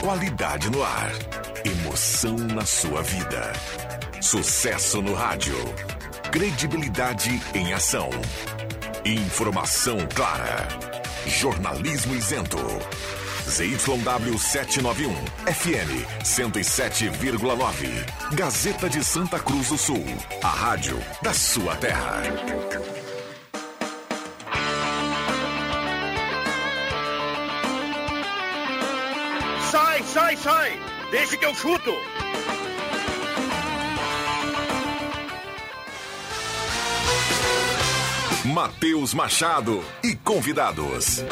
Qualidade no ar, emoção na sua vida, sucesso no rádio, credibilidade em ação, informação clara, jornalismo isento. ZYW 791, FM 107,9. Gazeta de Santa Cruz do Sul, a rádio da sua terra. Sai, sai, sai! Deixa que eu chuto! Matheus Machado e convidados.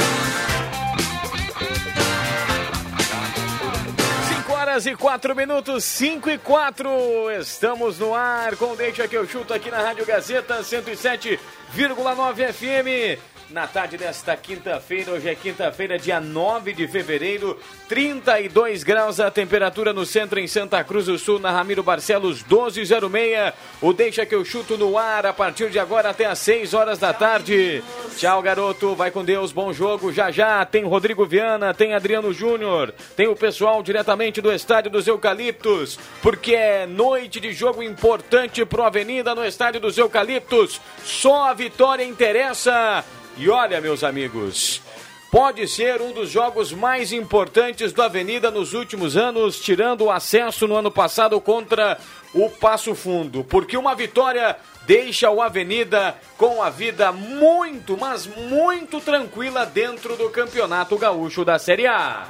5h04, 5h04, estamos no ar com Deixa Que Eu Chuto aqui na Rádio Gazeta 107,9 FM. Na tarde desta quinta-feira, hoje é quinta-feira, dia 9 de fevereiro, 32 graus a temperatura no centro em Santa Cruz do Sul, na Ramiro Barcelos 1206. O Deixa Que Eu Chuto no ar a partir de agora até às 6 horas da tarde. Tchau, garoto, vai com Deus, bom jogo, já já. Tem Rodrigo Viana, tem Adriano Júnior, tem o pessoal diretamente do Estádio dos Eucaliptos, porque é noite de jogo importante pro Avenida no Estádio dos Eucaliptos. Só a vitória interessa. E olha, meus amigos, pode ser um dos jogos mais importantes do Avenida nos últimos anos, tirando o acesso no ano passado contra o Passo Fundo, porque uma vitória deixa o Avenida com a vida muito, mas muito tranquila dentro do Campeonato Gaúcho da Série A.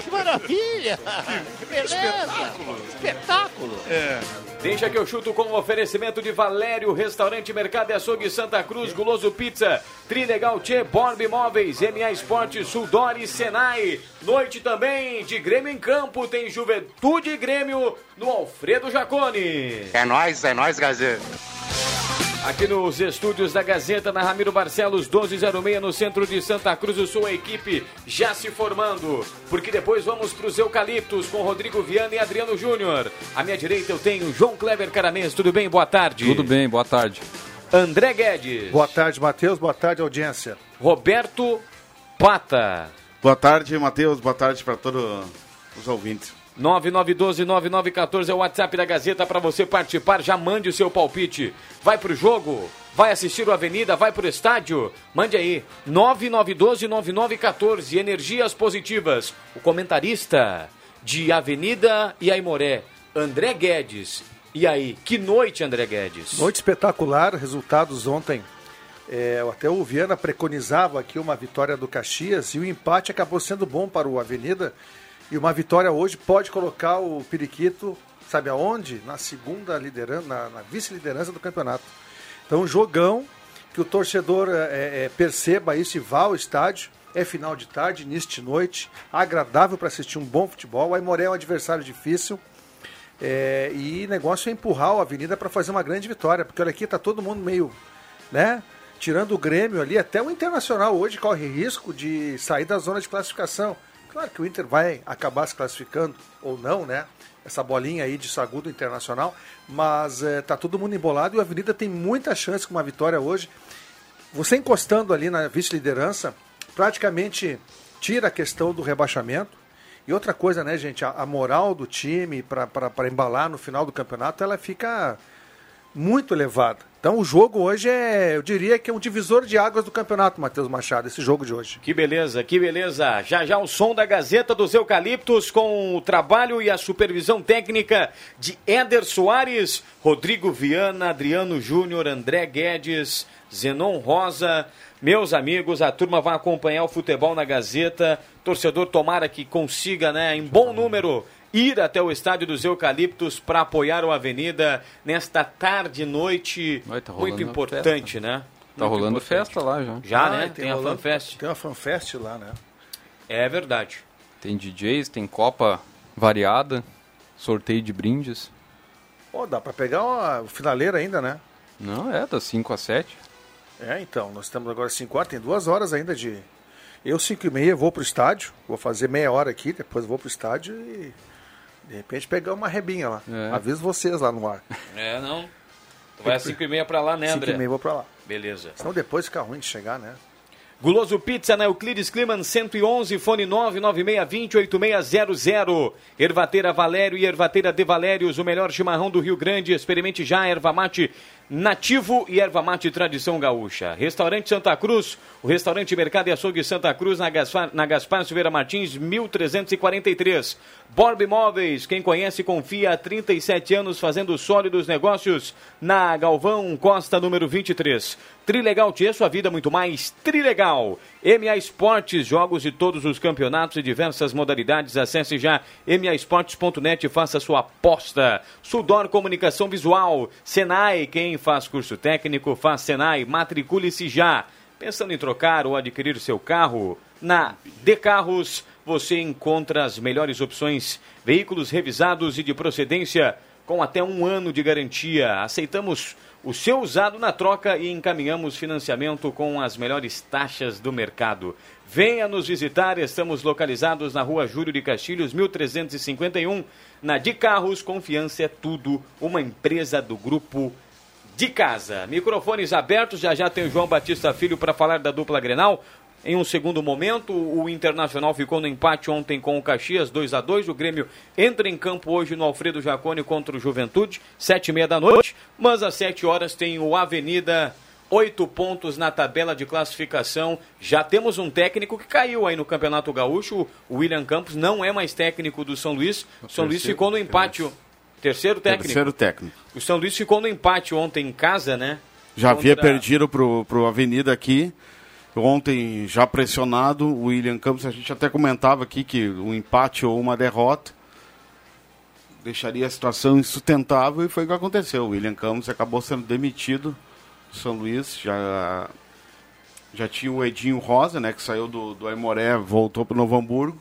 Que maravilha! Que beleza! Espetáculo! Espetáculo! É. Deixa Que Eu Chuto com o oferecimento de Valério, Restaurante Mercado e Açougue Santa Cruz, Guloso Pizza, Trilegal Tchê, Borb Imóveis, MA Esporte, Sudori, Senai. Noite também de Grêmio em Campo, tem Juventude e Grêmio no Alfredo Jacone. É nóis, Gazeta. Aqui nos estúdios da Gazeta, na Ramiro Barcelos 1206, no centro de Santa Cruz do Sul, a equipe já se formando, porque depois vamos para os Eucaliptos com Rodrigo Viana e Adriano Júnior. À minha direita eu tenho João Kleber Caramês. Tudo bem? Boa tarde. Tudo bem, boa tarde. André Guedes. Boa tarde, Matheus. Boa tarde, audiência. Roberto Pata. Boa tarde, Matheus. Boa tarde para todos os ouvintes. 9912-9914 é o WhatsApp da Gazeta para você participar. Já mande o seu palpite. Vai pro jogo? Vai assistir o Avenida? Vai pro estádio? Mande aí. 9912-9914. Energias Positivas. O comentarista de Avenida e Aimoré, André Guedes. E aí, que noite, André Guedes? Noite espetacular. Resultados ontem. Até o Viana preconizava aqui uma vitória do Caxias e o empate acabou sendo bom para o Avenida. E uma vitória hoje pode colocar o Periquito, sabe aonde? Na segunda liderança, na vice-liderança do campeonato. Então, um jogão, que o torcedor perceba isso e vá ao estádio. É final de tarde, início de noite, agradável para assistir um bom futebol. O Aimoré é um adversário difícil. E negócio é empurrar o Avenida para fazer uma grande vitória, porque olha aqui, tá todo mundo meio, né? Tirando o Grêmio ali, até o Internacional hoje corre risco de sair da zona de classificação. Claro que o Inter vai acabar se classificando, ou não, né? Essa bolinha aí de sagudo Internacional. Mas tá todo mundo embolado e o Avenida tem muita chance com uma vitória hoje. Você encostando ali na vice-liderança, praticamente tira a questão do rebaixamento. E outra coisa, né, gente? A moral do time para embalar no final do campeonato, ela fica muito elevada. Então o jogo hoje eu diria que é um divisor de águas do campeonato, Matheus Machado, esse jogo de hoje. Que beleza, que beleza. Já já o som da Gazeta dos Eucaliptos com o trabalho e a supervisão técnica de Éder Soares, Rodrigo Viana, Adriano Júnior, André Guedes, Zenon Rosa. Meus amigos, a turma vai acompanhar o futebol na Gazeta. Torcedor, tomara que consiga, né, em bom número, ir até o Estádio dos Eucaliptos para apoiar o Avenida nesta tarde e noite. Oi, tá muito importante, né? Tá muito rolando importante. Festa lá já. Já, né? Tem a FanFest. Tem a FanFest lá, né? É verdade. Tem DJs, tem Copa variada, sorteio de brindes. Pô, dá para pegar uma finaleira ainda, né? Não, das 5h às 7h. Então, nós estamos agora às 5h, tem 2 horas ainda de... Eu, 5h30, vou pro estádio, vou fazer meia hora aqui, depois vou pro estádio e... De repente pegar uma rebinha lá. Aviso vocês lá no ar. Não. Tu vai às 5h30 pra lá, né, André? 5h30 vou pra lá. Beleza. Senão depois fica ruim de chegar, né? Guloso Pizza na Euclides Climan 111, fone 996208600. Ervateira Valério e Ervateira de Valérios, o melhor chimarrão do Rio Grande. Experimente já erva mate nativo e erva mate tradição gaúcha. Restaurante Santa Cruz, o restaurante Mercado e Açougue Santa Cruz na Gaspar Silveira Martins 1343. Borba Imóveis, quem conhece confia, há 37 anos fazendo sólidos negócios na Galvão Costa número 23. Trilegal Tchê, sua vida muito mais Trilegal. MA Esportes, jogos de todos os campeonatos e diversas modalidades. Acesse já maesportes.net e faça sua aposta. Sudor Comunicação Visual, Senai, quem faz curso técnico faz Senai, matricule-se já. Pensando em trocar ou adquirir seu carro? Na De Carros você encontra as melhores opções, veículos revisados e de procedência com até 1 ano de garantia. Aceitamos o seu usado na troca e encaminhamos financiamento com as melhores taxas do mercado. Venha nos visitar, estamos localizados na rua Júlio de Castilhos, 1351, na De Carros. Confiança é tudo, uma empresa do grupo De Casa. Microfones abertos, já tem o João Batista Filho para falar da dupla Grenal. Em um segundo momento, o Internacional ficou no empate ontem com o Caxias, 2-2. O Grêmio entra em campo hoje no Alfredo Jaconi contra o Juventude, 19h30, mas às 19h tem o Avenida, 8 pontos na tabela de classificação. Já temos um técnico que caiu aí no Campeonato Gaúcho, o William Campos não é mais técnico do São Luís. O São Luís ficou no empate. Terceiro técnico. O São Luís ficou no empate ontem em casa, né? Já havia perdido pro Avenida aqui. Ontem, já pressionado, o William Campos, a gente até comentava aqui que um empate ou uma derrota deixaria a situação insustentável, e foi o que aconteceu. O William Campos acabou sendo demitido do São Luís. Já tinha o Edinho Rosa, né, que saiu do Aimoré, voltou para o Novo Hamburgo.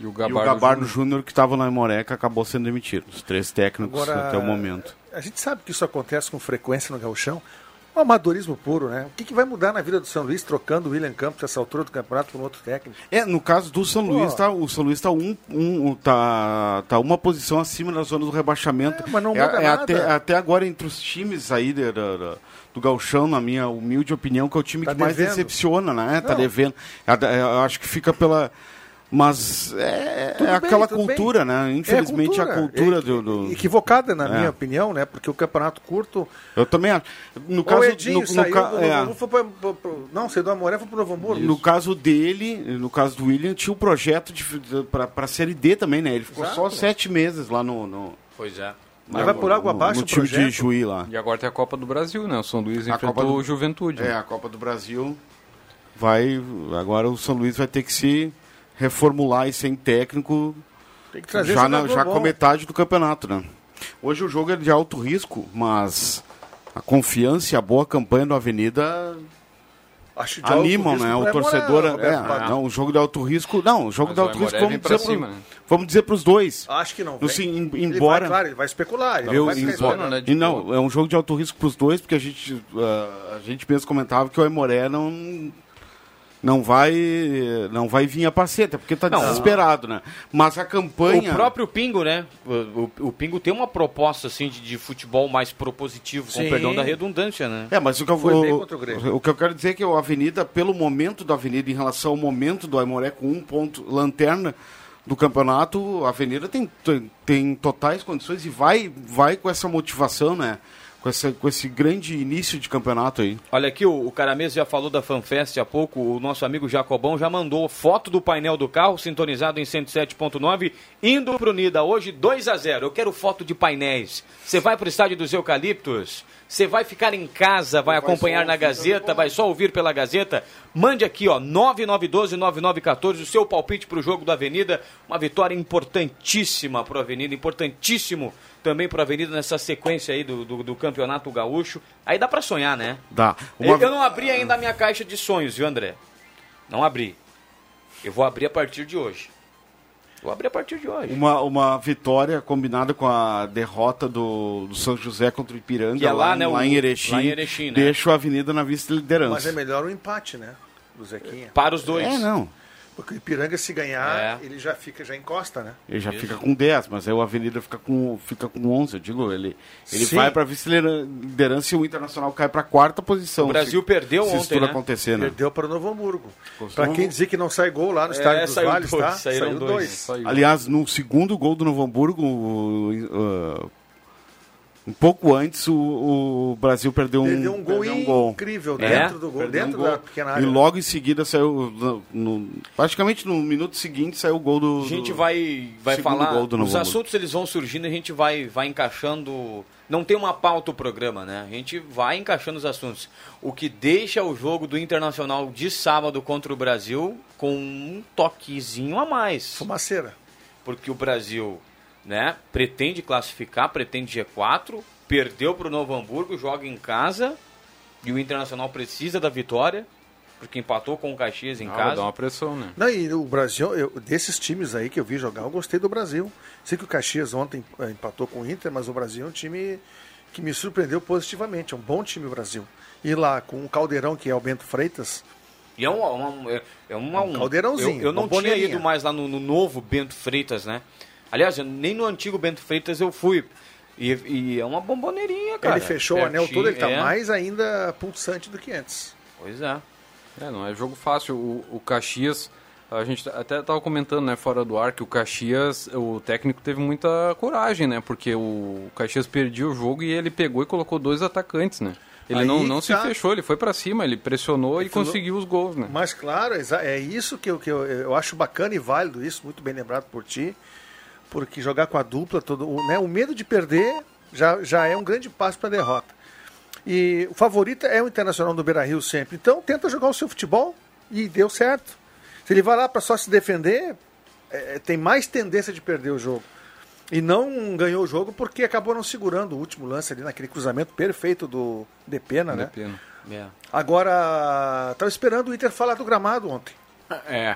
E o Gabardo Júnior, que estava na Aimoré, que acabou sendo demitido. Os 3 técnicos agora, até o momento. A gente sabe que isso acontece com frequência no gauchão. Um amadorismo puro, né? O que vai mudar na vida do São Luís trocando o William Campos essa altura do campeonato por um outro técnico? No caso do São Luís, o São Luís está uma posição acima da zona do rebaixamento. Mas não muda nada. Até agora, entre os times aí do gauchão, na minha humilde opinião, que é o time que mais decepciona, né? Tá devendo. Eu acho que fica pela... Mas cultura, né? Infelizmente a cultura do... Equivocada, na minha opinião, né? Porque o campeonato curto... Eu também acho. No caso, o Edinho saiu do Aimoré, foi pro Novo Hamburgo. No caso dele, no caso do William, tinha o projeto para a Série D também, né? Ele ficou só 7 meses lá no... Pois é. Mas vai por água abaixo o time de Juiz lá. E agora tem a Copa do Brasil, né? O São Luís enfrentou o Juventude. A Copa do Brasil vai... Agora o São Luís vai ter que se... reformular e sem técnico já com metade do campeonato, né? Hoje o jogo é de alto risco, mas a confiança e a boa campanha do Avenida animam, né? O torcedor... o jogo de alto risco... Não, o jogo de alto risco vamos dizer para os dois. Acho que não. Embora... Ele vai especular. Não, é um jogo de alto risco para os dois, porque a gente mesmo comentava que o Aimoré não vai vir a passeata, porque está desesperado, né? Mas a campanha... O próprio Pingo, né? O Pingo tem uma proposta, assim, de futebol mais propositivo, com o perdão da redundância, né? Mas o que eu quero dizer é que o Avenida, pelo momento da Avenida, em relação ao momento do Aimoré, com 1 ponto, lanterna do campeonato, a Avenida tem totais condições e vai com essa motivação, né? Com esse grande início de campeonato aí. Olha aqui, o Caramês já falou da FanFest há pouco, o nosso amigo Jacobão já mandou foto do painel do carro, sintonizado em 107.9, indo pro Nida, hoje 2-0. Eu quero foto de painéis. Você vai pro Estádio dos Eucaliptos? Você vai ficar em casa, vai acompanhar na Gazeta, vai só ouvir pela Gazeta? Mande aqui, ó, 9912-9914, o seu palpite pro jogo da Avenida. Uma vitória importantíssima pro Avenida, importantíssimo também pro Avenida nessa sequência aí do Campeonato Gaúcho. Aí dá pra sonhar, né? Dá. Eu não abri ainda a minha caixa de sonhos, viu, André? Não abri. Eu vou abrir a partir de hoje. Uma vitória combinada com a derrota do São José contra o Ipiranga, em Erechim, né? Deixa o Avenida na vice-liderança. Mas é melhor o empate, né? Do Zequinha. Para os dois. Porque o Ipiranga, se ganhar, ele já fica, já encosta, né? Ele já fica com 10, mas aí o Avenida fica com 11, eu digo. Ele vai para vice-liderança e o Internacional cai para a quarta posição. O Brasil perdeu ontem, isso tudo acontecer, né? Perdeu para o Novo Hamburgo. Para quem dizer que não sai gol lá no Estádio dos Vales, tá? Saiu dois. Saiu. Aliás, no segundo gol do Novo Hamburgo, um pouco antes, o Brasil perdeu um gol incrível dentro do gol, dentro da pequena área. E logo em seguida saiu, praticamente no minuto seguinte, saiu o gol do... A gente vai falar, os assuntos eles vão surgindo e a gente vai encaixando... Não tem uma pauta o programa, né? A gente vai encaixando os assuntos. O que deixa o jogo do Internacional de sábado contra o Brasil com um toquezinho a mais. Fumaceira. Porque o Brasil... Né? Pretende classificar, pretende G4, perdeu para o Novo Hamburgo, joga em casa e o Internacional precisa da vitória, porque empatou com o Caxias em casa. Dá uma pressão, né? Não, e o Brasil, desses times aí que eu vi jogar, eu gostei do Brasil. Sei que o Caxias ontem empatou com o Inter, mas o Brasil é um time que me surpreendeu positivamente. É um bom time o Brasil. E lá com o Caldeirão, que é o Bento Freitas. E é um caldeirãozinho. Eu não tinha ido mais lá no novo Bento Freitas, né? Aliás, nem no antigo Bento Freitas eu fui. E é uma bomboneirinha, cara. Ele fechou o anel todo, ele tá mais ainda pulsante do que antes. Pois é. Não é jogo fácil. O Caxias, a gente até estava comentando, né, fora do ar, que o Caxias, o técnico teve muita coragem, né? Porque o Caxias perdeu o jogo e ele pegou e colocou dois atacantes, né? Ele não se fechou, ele foi pra cima, ele pressionou e conseguiu os gols, né? Mas claro, é isso que eu acho bacana e válido isso, muito bem lembrado por ti. Porque jogar com a dupla, o medo de perder já é um grande passo para a derrota. E o favorito é o Internacional do Beira-Rio sempre. Então tenta jogar o seu futebol e deu certo. Se ele vai lá para só se defender, tem mais tendência de perder o jogo. E não ganhou o jogo porque acabou não segurando o último lance ali naquele cruzamento perfeito do Depena, né? Depena. Yeah. Agora, estava esperando o Inter falar do gramado ontem.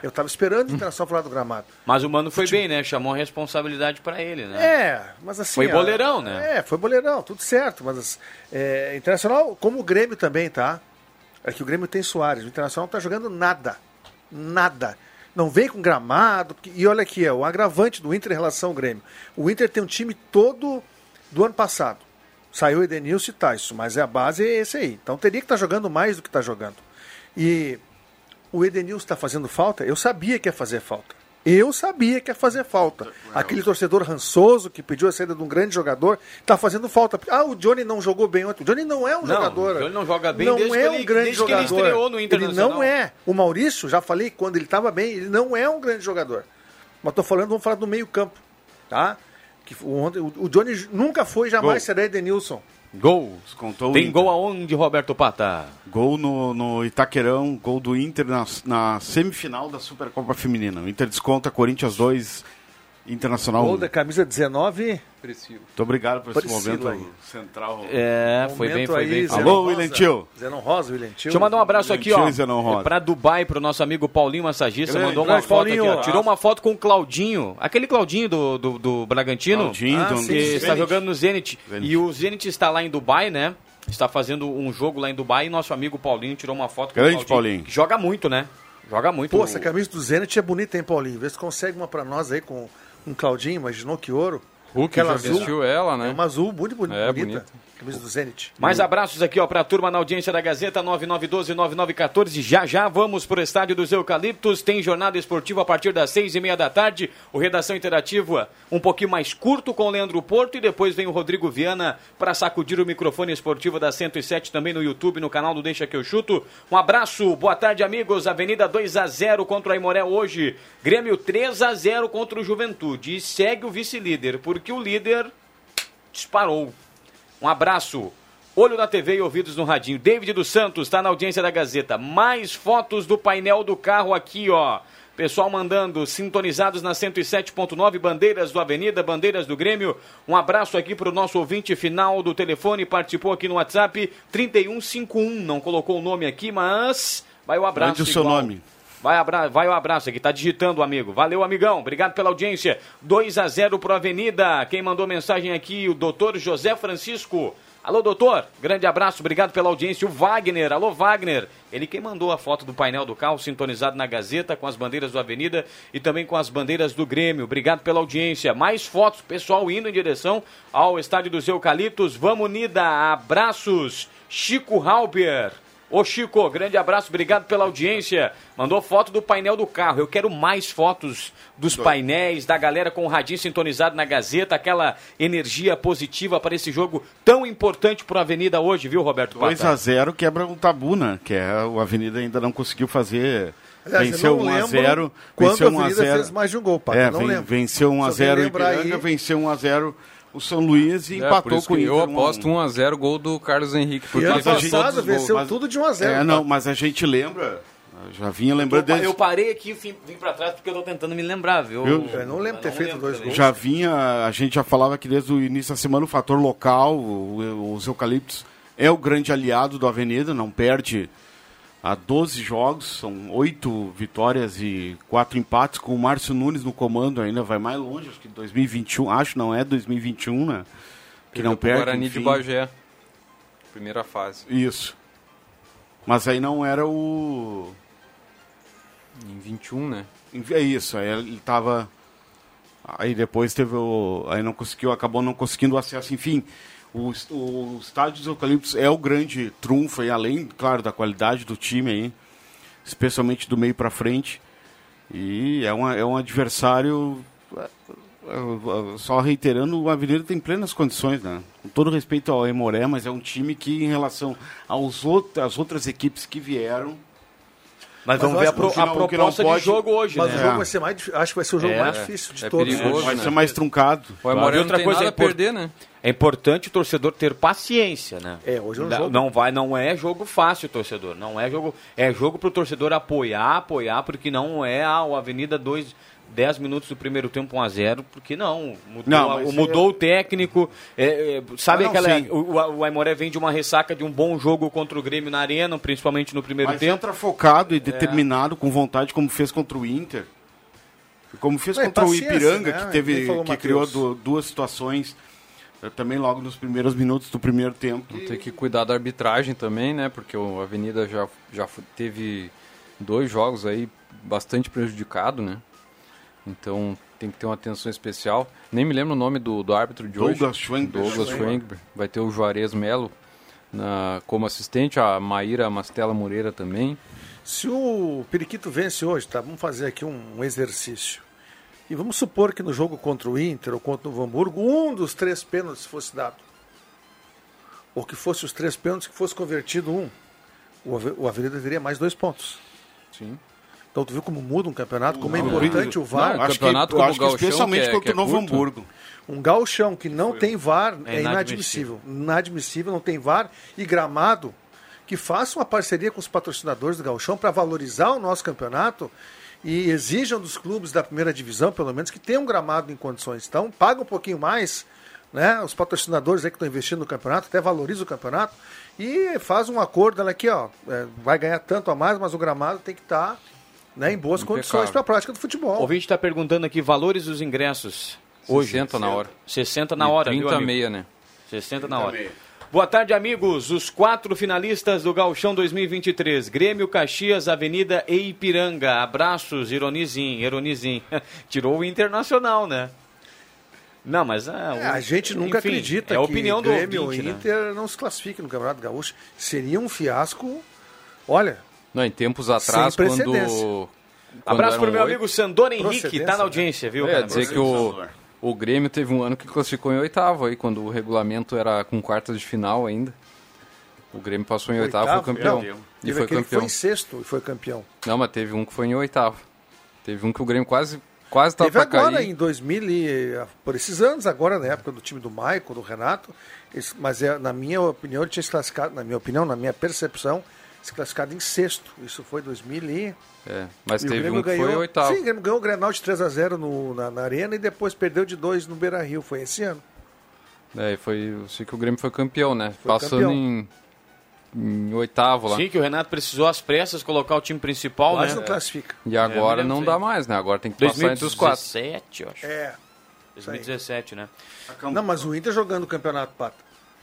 Eu tava esperando o Internacional falar do gramado. Mas o Mano foi bem, né? Chamou a responsabilidade pra ele, né? Mas assim... Foi boleirão, né? Foi boleirão, tudo certo. Mas Internacional, como o Grêmio também, tá? É que o Grêmio tem Soares. O Internacional não tá jogando nada. Nada. Não vem com gramado. E olha aqui, o agravante do Inter em relação ao Grêmio. O Inter tem um time todo do ano passado. Saiu o Edenilson e Tyson, mas a base é esse aí. Então teria que estar jogando mais do que tá jogando. E... O Edenilson está fazendo falta? Eu sabia que ia fazer falta. Aquele torcedor rançoso que pediu a saída de um grande jogador está fazendo falta. O Johnny não jogou bem ontem. O Johnny não é um jogador. O Johnny não joga bem desde que ele estreou no Internacional. Ele não é. O Maurício, já falei, quando ele estava bem, ele não é um grande jogador. Mas vamos falar do meio campo. Tá? O Johnny nunca foi, jamais será Edenilson. Gols, contou. Tem gol aonde, Roberto Pata? Gol no Itaquerão, gol do Inter na semifinal da Supercopa Feminina. O Inter desconta Corinthians 2, Internacional 1. Gol da camisa 19. Priscila. Muito obrigado por esse momento aí. Central. Foi bem. Alô, William Tio. Zenon Rosa, William Tio. Deixa eu mandar um abraço aqui, ó, pra Dubai, pro nosso amigo Paulinho Massagista. Mandou uma foto aqui, ó. Tirou uma foto com o Claudinho. Aquele Claudinho do Bragantino. Que está jogando no Zenit. E o Zenit está lá em Dubai, né? Está fazendo um jogo lá em Dubai. E nosso amigo Paulinho tirou uma foto com o Claudinho. Paulinho. Que joga muito, né? Joga muito. Pô, essa camisa do Zenit é bonita, hein, Paulinho? Vê se consegue uma pra nós aí com um Claudinho. Imaginou que ouro. Hulk já vestiu ela, né? É uma azul muito bonita. Camisa do Zenit. Mais abraços aqui, ó, pra turma na audiência da Gazeta, 9912-9914. Já vamos pro Estádio dos Eucaliptos. Tem jornada esportiva a partir das 6:30 da tarde. O Redação Interativa um pouquinho mais curto com o Leandro Porto. E depois vem o Rodrigo Viana pra sacudir o microfone esportivo da 107 também no YouTube, no canal do Deixa Que Eu Chuto. Um abraço, boa tarde, amigos. Avenida 2-0 contra o Aimoré hoje. Grêmio 3-0 contra o Juventude. E segue o vice-líder, porque o líder disparou. Um abraço, olho na TV e ouvidos no radinho. David dos Santos está na audiência da Gazeta. Mais fotos do painel do carro aqui, ó. Pessoal mandando, sintonizados na 107.9, bandeiras do Avenida, bandeiras do Grêmio. Um abraço aqui para o nosso ouvinte final do telefone, participou aqui no WhatsApp, 3151. Não colocou o nome aqui, mas vai o abraço. Mande o seu nome. Vai o abraço aqui, tá digitando, amigo. Valeu, amigão, obrigado pela audiência. 2-0 pro Avenida. Quem mandou mensagem aqui, o doutor José Francisco. Alô, doutor, grande abraço, obrigado pela audiência. O Wagner, alô, Wagner, ele quem mandou a foto do painel do carro sintonizado na Gazeta com as bandeiras do Avenida e também com as bandeiras do Grêmio. Obrigado pela audiência. Mais fotos, pessoal indo em direção ao Estádio dos Eucaliptos. Vamos, Nida, abraços. Chico Halber, ô Chico, grande abraço, obrigado pela audiência. Mandou foto do painel do carro. Eu quero mais fotos dos painéis, da galera com o radinho sintonizado na Gazeta, aquela energia positiva para esse jogo tão importante para a Avenida hoje, viu, Roberto Pata? 2-0 quebra um tabu, né? Que é, a Avenida ainda não conseguiu fazer... Venceu 1-0, venceu 1-0. Fez mais de um gol, Pata, não lembro. Venceu 1-0 o Ipiranga, venceu 1-0 o São Luís e empatou com o Inter. Eu aposto 1-0 gol do Carlos Henrique. Porque ano passado venceu tudo de 1-0. É, não, mas a gente lembra... Já vinha lembrando desde... Eu parei aqui, vim pra trás porque eu tô tentando me lembrar, viu? Eu não lembro ter feito 2 gols. Já vinha, a gente já falava que desde o início da semana o fator local, os Eucaliptos, é o grande aliado do Avenida, não perde há 12 jogos, são 8 vitórias e 4 empates, com o Márcio Nunes no comando ainda, vai mais longe, acho que 2021, acho não é 2021, né? Que perdeu não perde, Guarani enfim. De Bagé, primeira fase. Isso. Mas aí não era o... Em 21, né? É isso, aí ele tava... Aí depois teve o... Aí não conseguiu, acabou não conseguindo o acesso. Enfim, o Estádio dos Eucaliptos é o grande trunfo, aí, além, claro, da qualidade do time, aí, especialmente do meio para frente. E é um adversário... Só reiterando, o Avenida tem plenas condições, né? Com todo respeito ao Aimoré, mas é um time que, em relação às outras equipes que vieram... Mas vamos ver a proposta de jogo hoje, mas né? Mas o jogo vai ser mais... Acho que vai ser o jogo mais difícil de todos. Perigoso, vai ser mais truncado. O Aimoré não tem nada a perder, né? É importante o torcedor ter paciência, né? É, hoje é um jogo. Não é jogo fácil, torcedor. Não é jogo... É jogo pro torcedor apoiar, porque não é o Avenida 2... 10 minutos do primeiro tempo 1-0, porque não, mudou o técnico, sabe aquela... O Aimoré vem de uma ressaca de um bom jogo contra o Grêmio na Arena, principalmente no primeiro tempo. Mas entra focado e determinado, com vontade, como fez contra o Inter, como fez contra o Ipiranga, né? que criou duas situações... Também logo nos primeiros minutos do primeiro tempo. Tem que cuidar da arbitragem também, né? Porque o Avenida já teve 2 jogos aí bastante prejudicado, né? Então tem que ter uma atenção especial. Nem me lembro o nome do árbitro de hoje. Douglas Schwenberg. Vai ter o Juarez Melo como assistente, a Maíra Mastella Moreira também. Se o Periquito vence hoje, tá? Vamos fazer aqui um exercício. E vamos supor que no jogo contra o Inter ou contra o Novo Hamburgo, um dos 3 pênaltis fosse dado. Ou que fosse os 3 pênaltis que fosse convertido um. O Avenida teria mais 2 pontos. Sim. Então tu viu como muda um campeonato, como é importante o VAR. Não, acho que especialmente contra o Novo Hamburgo. Um gauchão que não tem VAR é inadmissível. Inadmissível, não tem VAR. E Gramado, que faça uma parceria com os patrocinadores do gauchão para valorizar o nosso campeonato e exijam dos clubes da primeira divisão, pelo menos, que tenham um gramado em condições. Então paga um pouquinho mais, né? Os patrocinadores aí que estão investindo no campeonato, até valorizam o campeonato e faz um acordo, olha aqui, ó, vai ganhar tanto a mais, mas o gramado tem que estar... Né, em boas condições para a prática do futebol. O ouvinte está perguntando aqui, valores dos ingressos. Hoje, 60 na hora. 60 na hora, 30 e meia, né? 60 na hora. Meia. Boa tarde, amigos. Os 4 finalistas do Gauchão 2023. Grêmio, Caxias, Avenida e Ipiranga. Abraços, Ironizim. Tirou o Internacional, né? Não, mas... a gente nunca acredita que o Grêmio ou Inter não se classifique no Campeonato Gaúcho. Seria um fiasco... Olha... Não, em tempos atrás, quando abraço pro meu amigo Sandor Henrique, tá na audiência, viu? É, dizer que o Grêmio teve um ano que classificou em 8º, aí, quando o regulamento era com quartas de final ainda. O Grêmio passou em 8º, foi campeão. E foi campeão. Foi em 6º e foi campeão. Não, mas teve um que foi em 8º. Teve um que o Grêmio quase tava pra cair. Teve agora, em 2000, por esses anos, agora na época do time do Maicon, do Renato, mas na minha opinião, ele tinha se classificado, na minha percepção, se classificado em 6º, isso foi 2000 e... mas e teve um que foi 8º. Sim, o Grêmio ganhou o Grenal de 3-0 na Arena e depois perdeu de 2 no Beira-Rio, foi esse ano. Eu sei que o Grêmio foi campeão, né? Foi passando campeão. Em 8º lá. Sim, que o Renato precisou às pressas colocar o time principal, mas né? Mas não classifica. E agora não dá mais, né? Agora tem que passar entre os 4. 2017, eu acho. 2017, né? Não, mas o Inter jogando o campeonato, Pata.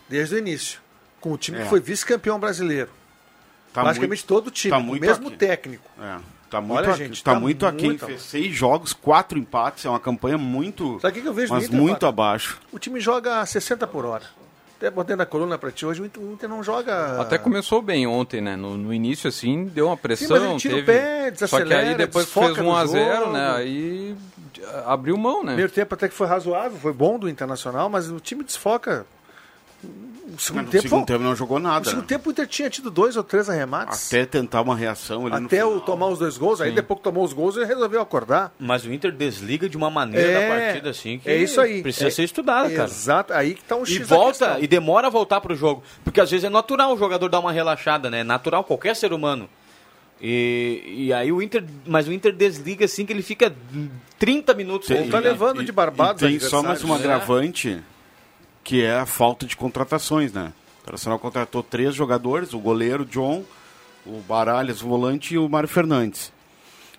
desde o início, com o time que foi vice-campeão brasileiro. Tá basicamente muito, todo o time, tá muito mesmo aqui. Técnico. É. Tá muito, olha, gente, tá muito aquém. Fez 6 jogos, 4 empates. É uma campanha muito... Sabe o que eu vejo? Mas Inter, muito cara? Abaixo. O time joga a 60 por hora. Até botei na coluna pra ti hoje, o Inter não joga... Até começou bem ontem, né? No início, assim, deu uma pressão. Sim, mas ele tira teve... o pé, desacelera, só que aí depois fez 1-0, né? Aí abriu mão, né? Primeiro tempo até que foi razoável, foi bom do Internacional, mas o time desfoca. No segundo tempo não jogou nada. No segundo tempo o Inter tinha tido 2 ou 3 arremates. Até tentar uma reação ali no final. Até tomar os 2 gols, aí depois que tomou os gols ele resolveu acordar. Mas o Inter desliga de uma maneira da partida assim que isso aí. Precisa ser estudado, cara. Exato, aí que tá um X. E volta, e demora a voltar pro jogo. Porque às vezes é natural o jogador dar uma relaxada, né? É natural, qualquer ser humano. E aí o Inter, mas o Inter desliga assim que ele fica 30 minutos. Ele tá levando de Barbados. Tem só mais um agravante, que é a falta de contratações, né? O Internacional contratou 3 jogadores, o goleiro, o John, o Baralhas, o volante e o Mário Fernandes.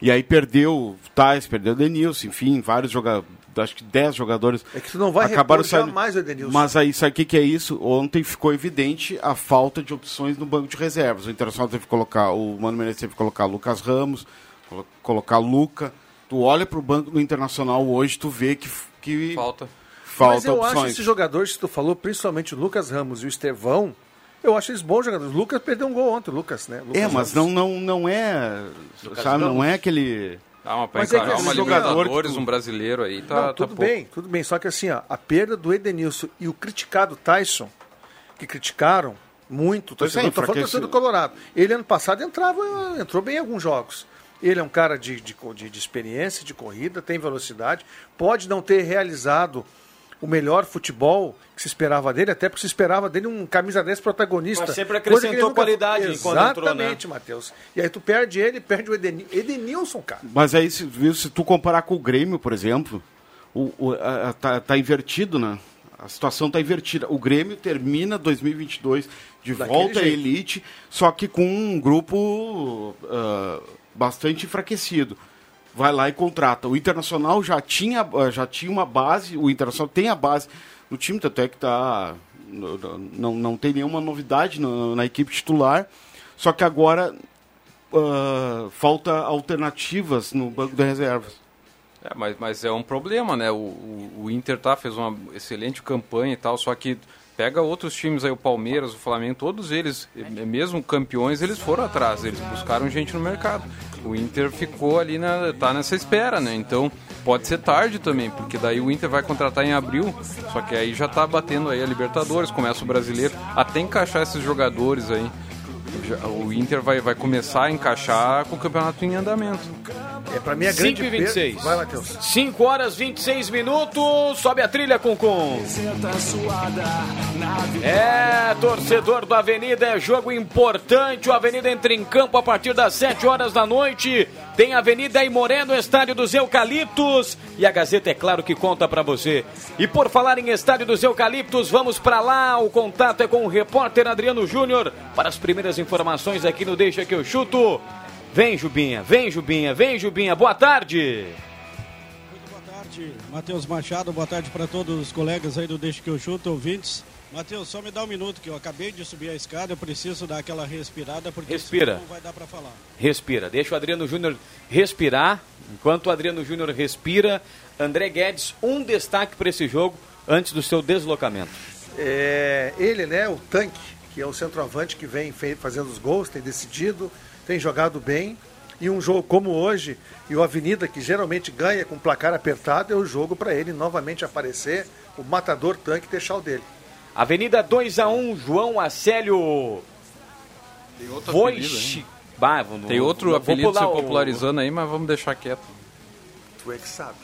E aí perdeu o Tais, perdeu o Denilson, enfim, vários jogadores, acho que 10 jogadores. É que tu não vai repor jamais o Edenilson. Mas aí, sabe o que é isso? Ontem ficou evidente a falta de opções no banco de reservas. O Internacional teve que colocar, o Mano Menezes teve que colocar Lucas Ramos, colocar Luca. Tu olha pro banco do Internacional hoje, tu vê que... Falta mas eu opções. Acho esses jogadores que tu falou, principalmente o Lucas Ramos e o Estevão, eu acho eles bons jogadores. O Lucas perdeu um gol ontem, o Lucas, né? Lucas mas não é, Lucas, sabe, não é aquele... mas encarar uma Libertadores, um brasileiro aí, tá, não, tudo bem, pouco. Tudo bem, só que assim, ó, a perda do Edenilson e o criticado Tyson, que criticaram muito, tô falando do Colorado. Ele ano passado entrou bem em alguns jogos. Ele é um cara de experiência, de corrida, tem velocidade, pode não ter realizado o melhor futebol que se esperava dele, até porque se esperava dele um camisa 10 protagonista. Mas sempre acrescentou qualidade quando entrou, né? Exatamente, Matheus. E aí tu perde ele, perde o Edenilson, cara. Mas aí, se tu comparar com o Grêmio, por exemplo, tá invertido, né? A situação tá invertida. O Grêmio termina 2022 de volta à elite, só que com um grupo bastante enfraquecido. Vai lá e contrata. O Internacional já tinha uma base, o Internacional tem a base no time, tanto é que não tem nenhuma novidade na equipe titular, só que agora falta alternativas no banco de reservas. Mas é um problema, né? O Inter fez uma excelente campanha e tal, só que pega outros times aí, o Palmeiras, o Flamengo, todos eles, mesmo campeões, eles foram atrás, eles buscaram gente no mercado. O Inter ficou ali, tá nessa espera, né? Então, pode ser tarde também, porque daí o Inter vai contratar em abril, só que aí já tá batendo aí a Libertadores, começa o Brasileiro, até encaixar esses jogadores aí. O Inter vai começar a encaixar com o campeonato em andamento. Pra mim é grande 5h26. Vai, Matheus. 5h26. Sobe a trilha, Concom. Torcedor do Avenida, é jogo importante. O Avenida entra em campo a partir das 7 horas da noite. Tem Avenida Aimoré no Estádio dos Eucaliptos. E a Gazeta, é claro, que conta pra você. E por falar em Estádio dos Eucaliptos, vamos pra lá. O contato é com o repórter Adriano Júnior para as primeiras informações aqui no Deixa Que Eu Chuto. Vem, Jubinha, vem, Jubinha, vem, Jubinha. Boa tarde. Muito boa tarde, Matheus Machado. Boa tarde para todos os colegas aí do Deixa Que Eu Chuto, ouvintes. Matheus, só me dá um minuto, que eu acabei de subir a escada, eu preciso dar aquela respirada, porque não vai dar para falar. Respira, deixa o Adriano Júnior respirar. Enquanto o Adriano Júnior respira, André Guedes, um destaque para esse jogo antes do seu deslocamento. Ele, né, o Tanque, que é o centroavante que vem fazendo os gols, tem decidido, tem jogado bem. E um jogo como hoje, e o Avenida, que geralmente ganha com placar apertado, é o jogo para ele novamente aparecer, o matador Tanque deixar o dele. Avenida 2x1, João Acélio. Tem outro apelido, bah, tem outro apelido se popularizando aí, mas vamos deixar quieto. Tu é que sabe.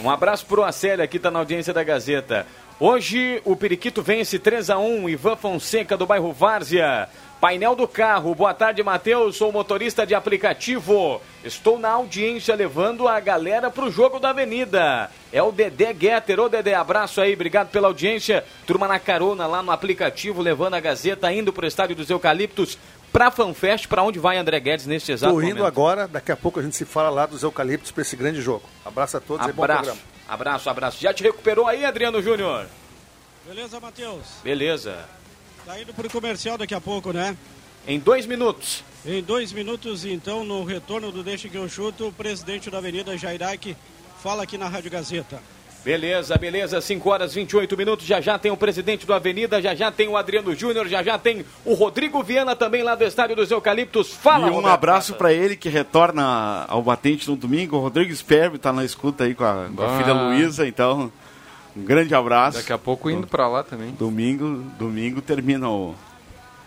Um abraço pro Acélio, aqui tá na audiência da Gazeta. Hoje o Periquito vence 3x1, Ivan Fonseca do bairro Várzea. Painel do carro, boa tarde, Matheus, sou motorista de aplicativo. Estou na audiência levando a galera pro jogo da Avenida. É o Dedé Guetter. Ô, Dedé, abraço aí, obrigado pela audiência. Turma na carona lá no aplicativo, levando a Gazeta, indo pro Estádio dos Eucaliptos, pra FanFest. Pra onde vai André Guedes neste exato momento? Tô indo agora, daqui a pouco a gente se fala lá dos Eucaliptos pra esse grande jogo. Abraço a todos e bom programa. Abraço. Já te recuperou aí, Adriano Júnior? Beleza, Matheus? Beleza. Tá indo pro comercial daqui a pouco, né? Em 2 minutos. Em 2 minutos, então, no retorno do Deixa Que Eu Chuto, o presidente da Avenida, Jairaque, fala aqui na Rádio Gazeta. Beleza, beleza, 5 horas 28 minutos, já já tem o presidente do Avenida, já já tem o Adriano Júnior, já já tem o Rodrigo Viana também lá do Estádio dos Eucaliptos. Fala, Roberto. E um abraço para ele que retorna ao batente no domingo, o Rodrigo Sperbe tá na escuta aí com a filha Luísa, então um grande abraço. Daqui a pouco indo para lá também. Domingo termina o...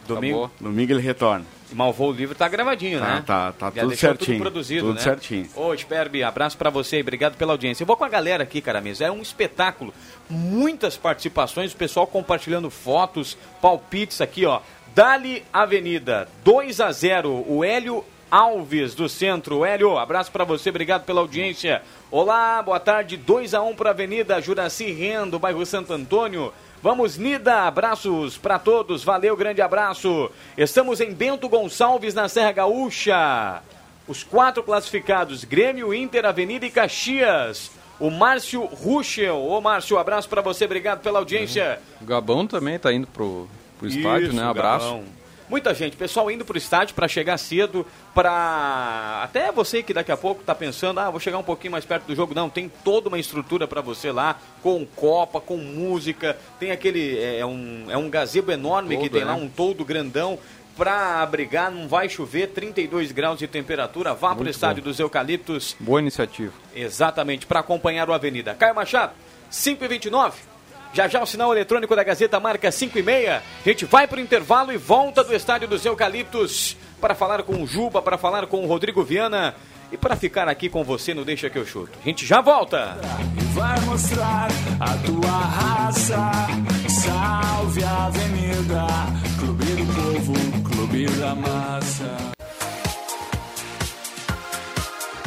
Domingo? Domingo ele retorna. Mas o voo livre tá gravadinho, né? Tá tudo certinho. Tudo produzido, tudo, né? Certinho. Ô, Sperbe, abraço pra você e obrigado pela audiência. Eu vou com a galera aqui, Caramês. É um espetáculo. Muitas participações, o pessoal compartilhando fotos, palpites aqui, ó. Dali Avenida, 2-0. O Hélio Alves do Centro. Hélio, abraço pra você, obrigado pela audiência. Olá, boa tarde. 2-1 pra Avenida Juraci Rendo, bairro Santo Antônio. Vamos, Nida, abraços para todos, valeu, grande abraço. Estamos em Bento Gonçalves, na Serra Gaúcha. Os 4 classificados, Grêmio, Inter, Avenida e Caxias. O Márcio Ruschel, ô Márcio, abraço para você, obrigado pela audiência. O Gabão também tá indo pro estádio, isso, né, abraço. Gabão. Muita gente, pessoal indo pro estádio para chegar cedo, para até você que daqui a pouco tá pensando, vou chegar um pouquinho mais perto do jogo. Não, tem toda uma estrutura para você lá, com copa, com música, tem aquele, é um gazebo enorme todo, que tem lá, um toldo grandão para abrigar, não vai chover, 32 graus de temperatura, vá pro estádio dos Eucaliptos. Boa iniciativa. Exatamente, para acompanhar o Avenida. Caio Machado, 5h29. Já já o sinal eletrônico da Gazeta marca 5h30. A gente vai pro intervalo e volta do Estádio dos Eucaliptos para falar com o Juba, para falar com o Rodrigo Viana e para ficar aqui com você no Deixa Que Eu Chuto. A gente já volta. Vai mostrar a tua raça. Salve a Avenida, clube do povo, clube da massa.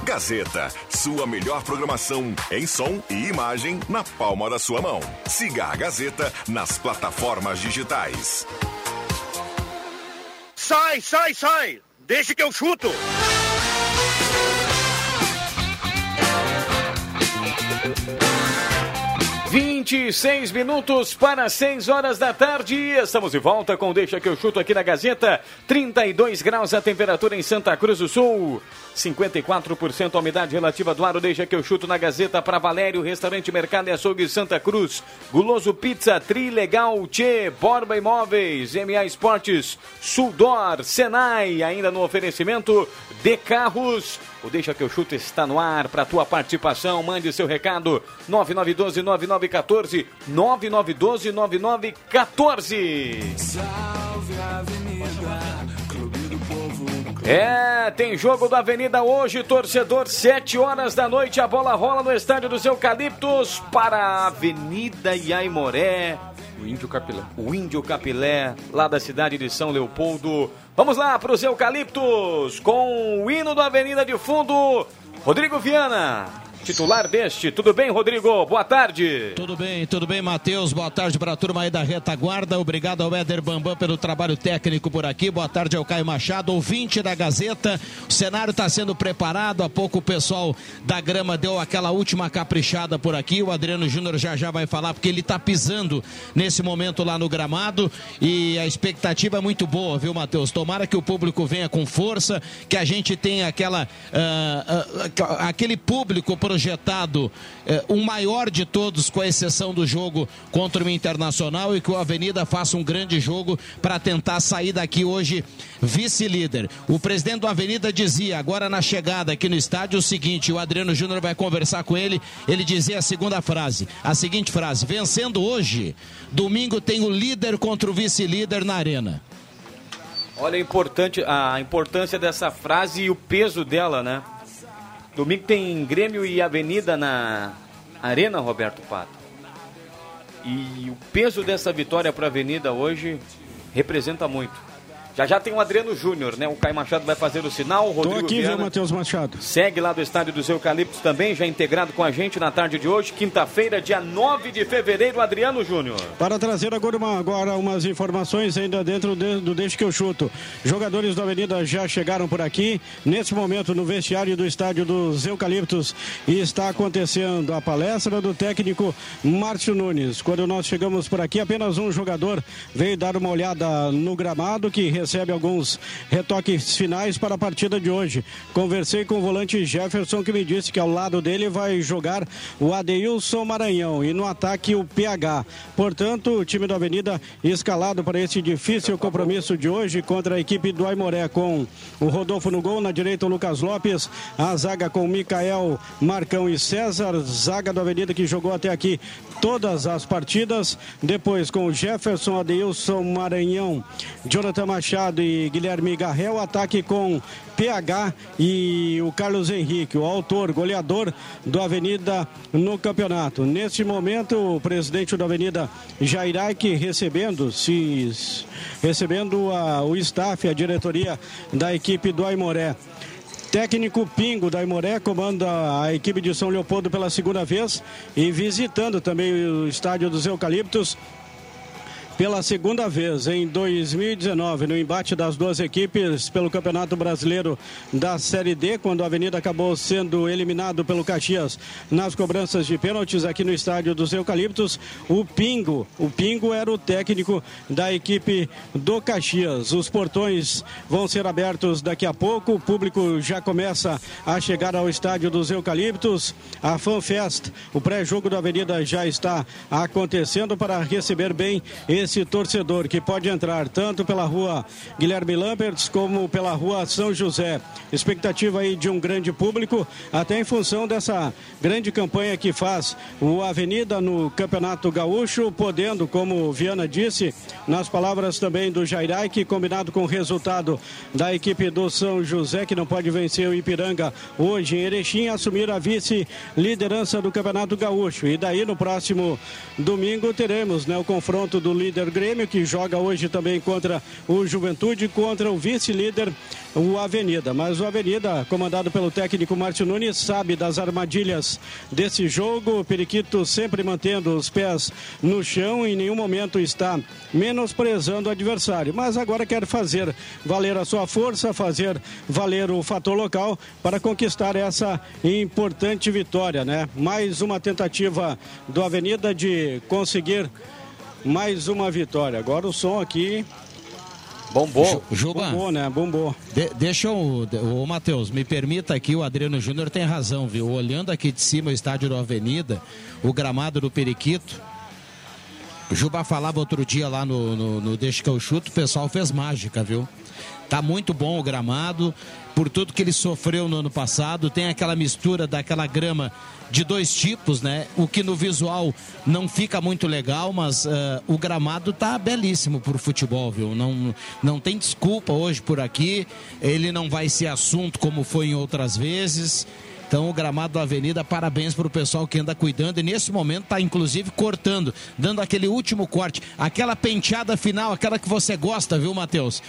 Gazeta, sua melhor programação em som e imagem na palma da sua mão. Siga a Gazeta nas plataformas digitais. Sai, sai, sai! Deixa que eu chuto! Vim! 26 minutos para 6 horas da tarde. Estamos de volta com Deixa Que Eu Chuto aqui na Gazeta. 32 graus a temperatura em Santa Cruz do Sul. 54% a umidade relativa do ar. O Deixa Que Eu Chuto na Gazeta para Valério, Restaurante Mercado e Açougue Santa Cruz. Guloso Pizza, Trilegal, Tchê, Borba Imóveis, MA Esportes, Sudor, Senai. Ainda no oferecimento de carros. O Deixa Que Eu Chuto está no ar para a tua participação. Mande seu recado. 9912 9914. Salve a Avenida, clube do povo. Tem jogo da Avenida hoje, torcedor, 7 horas da noite. A bola rola no Estádio dos Eucaliptos para a Avenida Aimoré. O Índio Capilé. O Índio Capilé, lá da cidade de São Leopoldo. Vamos lá para os Eucaliptos com o hino da Avenida de fundo. Rodrigo Viana, titular deste. Tudo bem, Rodrigo? Boa tarde. Tudo bem, Matheus. Boa tarde para a turma aí da retaguarda. Obrigado ao Éder Bambam pelo trabalho técnico por aqui. Boa tarde ao Caio Machado, ouvinte da Gazeta. O cenário está sendo preparado. Há pouco o pessoal da grama deu aquela última caprichada por aqui. O Adriano Júnior já já vai falar, porque ele está pisando nesse momento lá no gramado e a expectativa é muito boa, viu, Matheus? Tomara que o público venha com força, que a gente tenha aquele público projetado, o maior de todos, com a exceção do jogo contra o Internacional, e que o Avenida faça um grande jogo para tentar sair daqui hoje vice-líder. O presidente do Avenida dizia agora na chegada aqui no estádio o seguinte, o Adriano Júnior vai conversar com ele dizia a seguinte frase, vencendo hoje, domingo tem o líder contra o vice-líder na Arena. Olha, a importância dessa frase e o peso dela, né? Domingo tem Grêmio e Avenida na Arena, Roberto Pata. E o peso dessa vitória para a Avenida hoje representa muito. Já já tem o Adriano Júnior, né? O Caio Machado vai fazer o sinal. O Rodrigo Viana, viu, Matheus Machado? Segue lá do Estádio dos Eucaliptos também, já integrado com a gente na tarde de hoje, quinta-feira, dia 9 de fevereiro, Adriano Júnior. Para trazer agora umas informações ainda dentro do Deixa que eu chuto. Jogadores da Avenida já chegaram por aqui. Nesse momento, no vestiário do Estádio dos Eucaliptos, está acontecendo a palestra do técnico Márcio Nunes. Quando nós chegamos por aqui, apenas um jogador veio dar uma olhada no gramado, que recebe alguns retoques finais para a partida de hoje. Conversei com o volante Jefferson, que me disse que ao lado dele vai jogar o Adeilson Maranhão e no ataque o PH. Portanto, o time da Avenida escalado para esse difícil compromisso de hoje contra a equipe do Aimoré, com o Rodolfo no gol, na direita o Lucas Lopes, a zaga com Micael, Marcão e César, zaga da Avenida que jogou até aqui todas as partidas, depois com o Jefferson, Adeilson Maranhão, Jonathan Machado e Guilherme Garrel, ataque com PH e o Carlos Henrique, o autor, goleador do Avenida no campeonato. Neste momento, o presidente do Avenida, Jairaque, recebendo o staff, a diretoria da equipe do Aimoré. Técnico Pingo da Aimoré comanda a equipe de São Leopoldo pela segunda vez e visitando também o Estádio dos Eucaliptos pela segunda vez em 2019, no embate das duas equipes pelo Campeonato Brasileiro da Série D, quando a Avenida acabou sendo eliminado pelo Caxias nas cobranças de pênaltis aqui no Estádio dos Eucaliptos. O Pingo era o técnico da equipe do Caxias. Os portões vão ser abertos daqui a pouco, o público já começa a chegar ao Estádio dos Eucaliptos. A FanFest, o pré-jogo da Avenida, já está acontecendo para receber bem esse torcedor, que pode entrar tanto pela rua Guilherme Lamberts como pela rua São José. Expectativa aí de um grande público, até em função dessa grande campanha que faz o Avenida no Campeonato Gaúcho, podendo, como Viana disse, nas palavras também do Jairaque, combinado com o resultado da equipe do São José, que não pode vencer o Ipiranga hoje em Erechim, assumir a vice-liderança do Campeonato Gaúcho. E daí no próximo domingo teremos, né, o confronto do líder Grêmio, que joga hoje também contra o Juventude, contra o vice-líder, o Avenida. Mas o Avenida, comandado pelo técnico Márcio Nunes, sabe das armadilhas desse jogo. O Periquito sempre mantendo os pés no chão, em nenhum momento está menosprezando o adversário, mas agora quer fazer valer a sua força, fazer valer o fator local para conquistar essa importante vitória, né? Mais uma tentativa do Avenida de conseguir mais uma vitória. Agora o som aqui bombou. Bombou, né? Bombou. Deixa o Matheus, me permita aqui, o Adriano Júnior tem razão, viu? Olhando aqui de cima o estádio da Avenida, o gramado do Periquito, o Juba falava outro dia lá no Deixa que eu chuto, o pessoal fez mágica, viu? Tá muito bom o gramado, por tudo que ele sofreu no ano passado. Tem aquela mistura daquela grama de dois tipos, né? O que no visual não fica muito legal, mas o gramado tá belíssimo pro futebol, viu? Não tem desculpa hoje por aqui, ele não vai ser assunto como foi em outras vezes. Então, o gramado da Avenida, parabéns para o pessoal que anda cuidando. E nesse momento está, inclusive, cortando, dando aquele último corte, aquela penteada final, aquela que você gosta, viu, Matheus?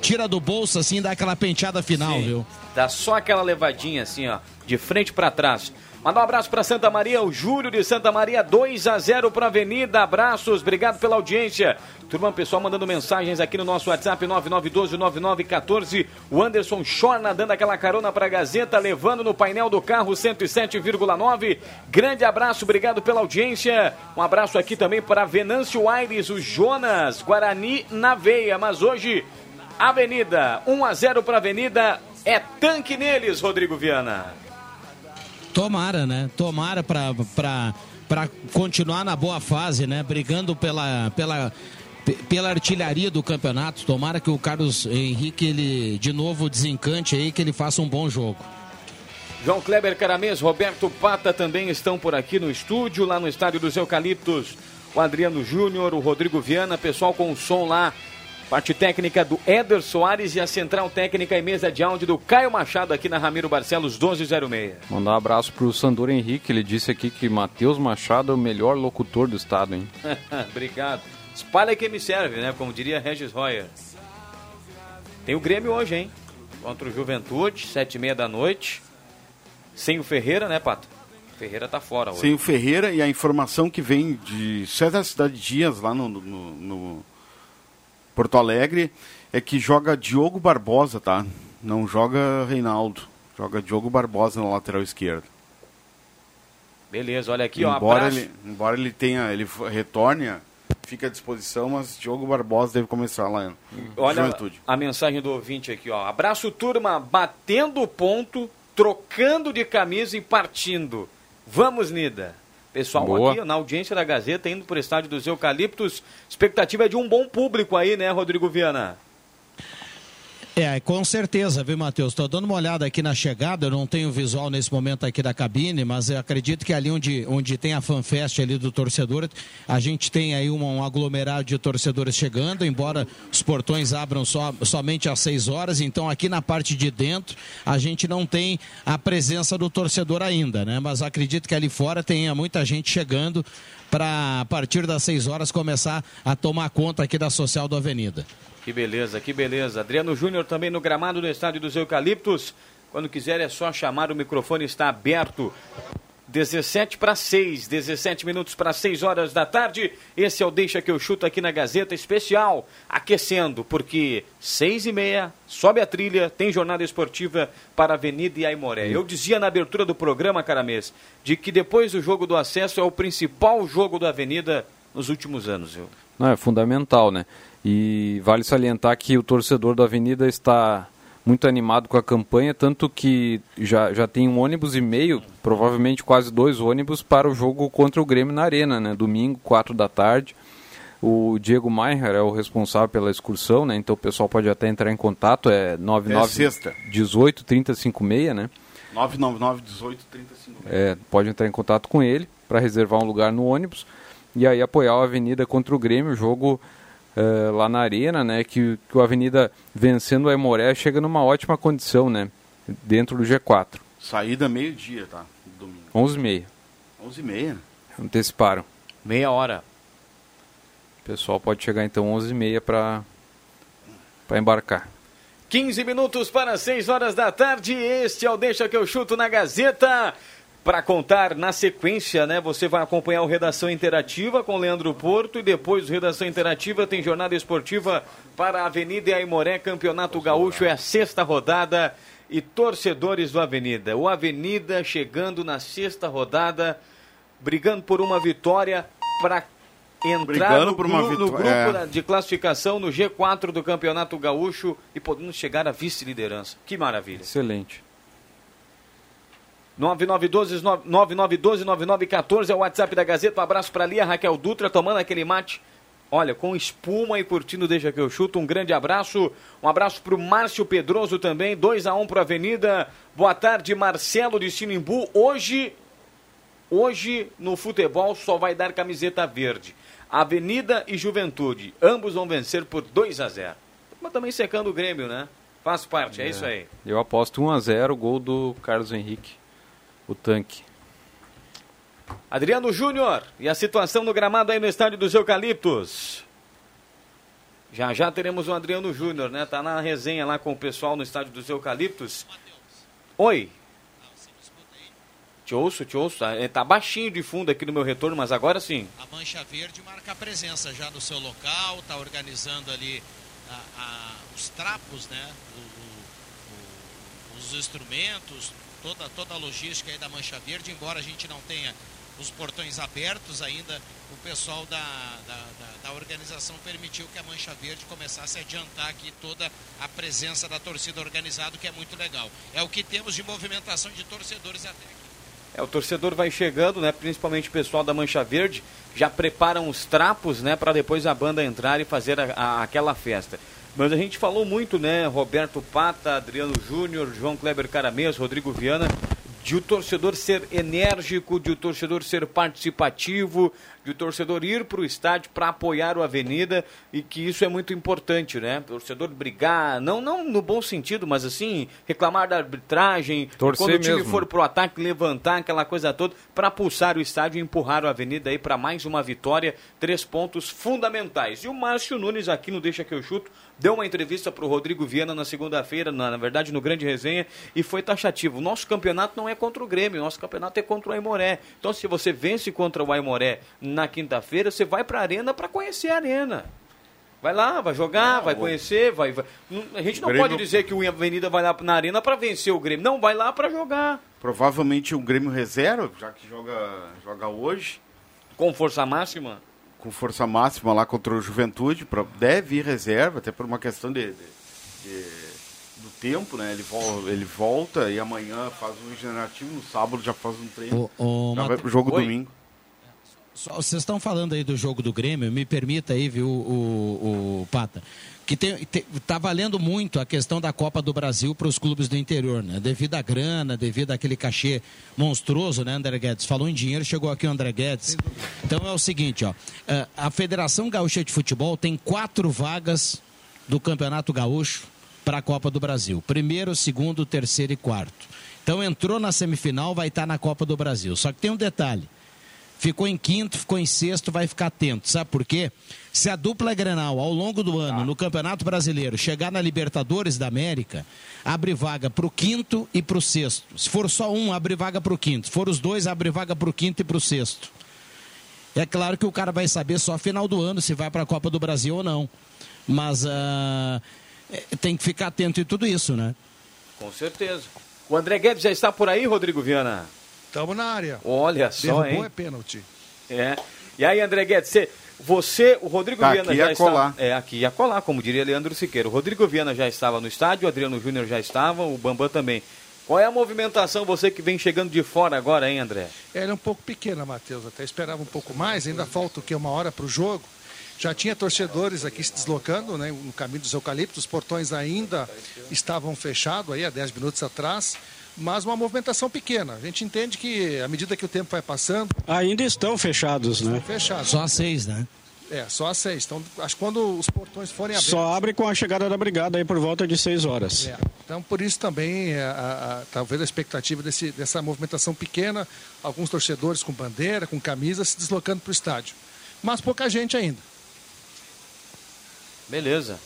Tira do bolso, assim, dá aquela penteada final, sim, viu? Dá só aquela levadinha, assim, ó, de frente para trás. Manda um abraço para Santa Maria, o Júlio de Santa Maria, 2-0 para a Avenida. Abraços, obrigado pela audiência. Turma, pessoal mandando mensagens aqui no nosso WhatsApp, 99129914. O Anderson Chorna dando aquela carona para a Gazeta, levando no painel do carro 107,9. Grande abraço, obrigado pela audiência. Um abraço aqui também para Venâncio Aires, o Jonas, Guarani na veia. Mas hoje, Avenida, 1-0 para a Avenida. É tanque neles, Rodrigo Viana. Tomara, né? Tomara para continuar na boa fase, né? Brigando pela artilharia do campeonato. Tomara que o Carlos Henrique, ele de novo desencante aí, que ele faça um bom jogo. João Kleber Caramês, Roberto Pata também estão por aqui no estúdio, lá no Estádio dos Eucaliptos. O Adriano Júnior, o Rodrigo Viana, pessoal com o som lá. Parte técnica do Éder Soares e a central técnica e mesa de áudio do Caio Machado aqui na Ramiro Barcelos, 1206. Mandar um abraço pro Sandor Henrique, ele disse aqui que Matheus Machado é o melhor locutor do estado, hein? Obrigado. Espalha que me serve, né? Como diria Regis Royer. Tem o Grêmio hoje, hein? Contra o Juventude, 19h30. Sem o Ferreira, né, Pato? O Ferreira tá fora hoje. Sem o Ferreira, e a informação que vem de César Cidade Dias, lá no Porto Alegre, é que joga Diogo Barbosa, tá? Não joga Reinaldo. Joga Diogo Barbosa na lateral esquerda. Beleza, olha aqui, embora ó, ele tenha, ele retorne, fica à disposição, mas Diogo Barbosa deve começar lá no Juventude. Olha a mensagem do ouvinte aqui, ó. Abraço, turma, batendo o ponto, trocando de camisa e partindo. Vamos, Nida. Pessoal, boa. Aqui na audiência da Gazeta, indo para o Estádio dos Eucaliptos, expectativa é de um bom público aí, né, Rodrigo Viana? É, com certeza, viu, Matheus? Estou dando uma olhada aqui na chegada, eu não tenho visual nesse momento aqui da cabine, mas eu acredito que ali onde tem a fanfest ali do torcedor, a gente tem aí um aglomerado de torcedores chegando, embora os portões abram somente às 6h, então aqui na parte de dentro a gente não tem a presença do torcedor ainda, né? Mas acredito que ali fora tenha muita gente chegando para, a partir das 6h, começar a tomar conta aqui da social do Avenida. Que beleza, que beleza. Adriano Júnior também no gramado do Estádio dos Eucaliptos. Quando quiser é só chamar, o microfone está aberto. 17 minutos para 6 horas da tarde. Esse é o Deixa Que Eu Chuto aqui na Gazeta Especial. Aquecendo, porque 6h30, sobe a trilha, tem jornada esportiva para Avenida e Aimoré. Eu dizia na abertura do programa, Caramês, de que depois do jogo do acesso é o principal jogo da Avenida nos últimos anos, viu? Não, é fundamental, né? E vale salientar que o torcedor da Avenida está muito animado com a campanha, tanto que já tem um ônibus e meio, provavelmente quase 2 ônibus, para o jogo contra o Grêmio na Arena, né? Domingo, 4 da tarde. O Diego Maier é o responsável pela excursão, né? Então o pessoal pode até entrar em contato, é 9918-3056, né? 999-18-3056. É, pode entrar em contato com ele para reservar um lugar no ônibus e aí apoiar a Avenida contra o Grêmio, o jogo... lá na Arena, né, que o Avenida vencendo o Aimoré chega numa ótima condição, né, dentro do G4. Saída meio-dia, tá? Domingo. 11h30. Anteciparam. Meia hora. O pessoal pode chegar então 11h30 para embarcar. 15 minutos para 6 horas da tarde, este é o Deixa Que Eu Chuto na Gazeta. Para contar na sequência, né? Você vai acompanhar o Redação Interativa com Leandro Porto e depois o Redação Interativa tem jornada esportiva para a Avenida e Aimoré, Campeonato Gaúcho, é a 6ª rodada e torcedores do Avenida. O Avenida chegando na 6ª rodada, brigando por uma vitória para entrar no grupo de classificação no G4 do Campeonato Gaúcho e podendo chegar à vice-liderança. Que maravilha. Excelente. 9912-9914 é o WhatsApp da Gazeta. Um abraço para ali, a Raquel Dutra, tomando aquele mate, olha, com espuma e curtindo Deixa Que Eu Chuto. Um grande abraço. Um abraço para o Márcio Pedroso também. 2-1 para a Avenida. Boa tarde, Marcelo de Sinimbu. Hoje, no futebol, só vai dar camiseta verde. Avenida e Juventude. Ambos vão vencer por 2-0. Mas também secando o Grêmio, né? Faz parte, é isso aí. Eu aposto 1-0, gol do Carlos Henrique. O tanque. Adriano Júnior, e a situação no gramado aí no Estádio dos Eucaliptos? Já teremos o Adriano Júnior, né? Tá na resenha lá com o pessoal no Estádio dos Eucaliptos. Oi. Te ouço. Tá baixinho de fundo aqui no meu retorno, mas agora sim. A mancha verde marca a presença já no seu local, tá organizando ali os trapos, né? Os instrumentos... Toda a logística aí da Mancha Verde, embora a gente não tenha os portões abertos ainda, o pessoal da organização permitiu que a Mancha Verde começasse a adiantar aqui toda a presença da torcida organizada, que é muito legal. É o que temos de movimentação de torcedores até aqui. O torcedor vai chegando, né? Principalmente o pessoal da Mancha Verde, já preparam os trapos, né? Para depois a banda entrar e fazer aquela festa. Mas a gente falou muito, né, Roberto Pata, Adriano Júnior, João Kleber Caramês, Rodrigo Viana, de o torcedor ser enérgico, de o torcedor ser participativo, de o torcedor ir para o estádio para apoiar o Avenida, e que isso é muito importante, né? O torcedor brigar, não no bom sentido, mas assim, reclamar da arbitragem, torcer quando o time mesmo for pro ataque, levantar aquela coisa toda para pulsar o estádio e empurrar o Avenida aí para mais uma vitória, 3 pontos fundamentais. E o Márcio Nunes aqui no Deixa Que Eu Chuto deu uma entrevista pro Rodrigo Viana na segunda-feira, na verdade no Grande Resenha, e foi taxativo. Nosso campeonato não é contra o Grêmio, nosso campeonato é contra o Aimoré. Então se você vence contra o Aimoré na quinta-feira, você vai para a Arena para conhecer a Arena. Vai lá, vai jogar, vai conhecer, vai. A gente não pode dizer que o Avenida vai lá na Arena para vencer o Grêmio. Não, vai lá para jogar. Provavelmente o Grêmio reserva, já que joga hoje. Com força máxima? Com força máxima lá contra o Juventude. Deve ir reserva, até por uma questão do tempo, né? Ele volta e amanhã faz um regenerativo, no sábado já faz um treino. Vai pro jogo domingo. Vocês estão falando aí do jogo do Grêmio, me permita aí, viu, o Pata, que tá valendo muito a questão da Copa do Brasil para os clubes do interior, né? Devido à grana, devido àquele cachê monstruoso, né, André Guedes? Falou em dinheiro, chegou aqui o André Guedes. Então é o seguinte, ó, a Federação Gaúcha de Futebol tem 4 vagas do Campeonato Gaúcho para a Copa do Brasil. 1º, 2º, 3º e 4º. Então entrou na semifinal, vai estar na Copa do Brasil. Só que tem um detalhe. Ficou em 5º, ficou em 6º, vai ficar atento. Sabe por quê? Se a dupla Grenal, ao longo do ano, no Campeonato Brasileiro, chegar na Libertadores da América, abre vaga pro 5º e pro 6º. Se for só um, abre vaga pro 5º. Se for os dois, abre vaga pro 5º e pro 6º. É claro que o cara vai saber só final do ano se vai para a Copa do Brasil ou não. Mas tem que ficar atento em tudo isso, né? Com certeza. O André Guedes já está por aí, Rodrigo Viana? Estamos na área. Olha só, derrubou, hein? É pênalti. É. E aí, André Guedes, você, o Rodrigo Viana já estava... Aqui ia colar, como diria Leandro Siqueira. O Rodrigo Viana já estava no estádio, o Adriano Júnior já estava, o Bambam também. Qual é a movimentação, você que vem chegando de fora agora, hein, André? Ela é um pouco pequena, Matheus. Até esperava um pouco mais, ainda falta o quê? 1 hora para o jogo. Já tinha torcedores aqui se deslocando, né, no caminho dos Eucaliptos, os portões ainda estavam fechados aí há 10 minutos atrás. Mas uma movimentação pequena. A gente entende que, à medida que o tempo vai passando... Ainda estão fechados, né? Fechados. Só às 6, né? É, só às 6. Então, acho que quando os portões forem abertos... Só abre com a chegada da brigada aí por volta de 6 horas. É. Então, por isso também, talvez a expectativa dessa movimentação pequena, alguns torcedores com bandeira, com camisa, se deslocando para o estádio. Mas pouca gente ainda. Beleza.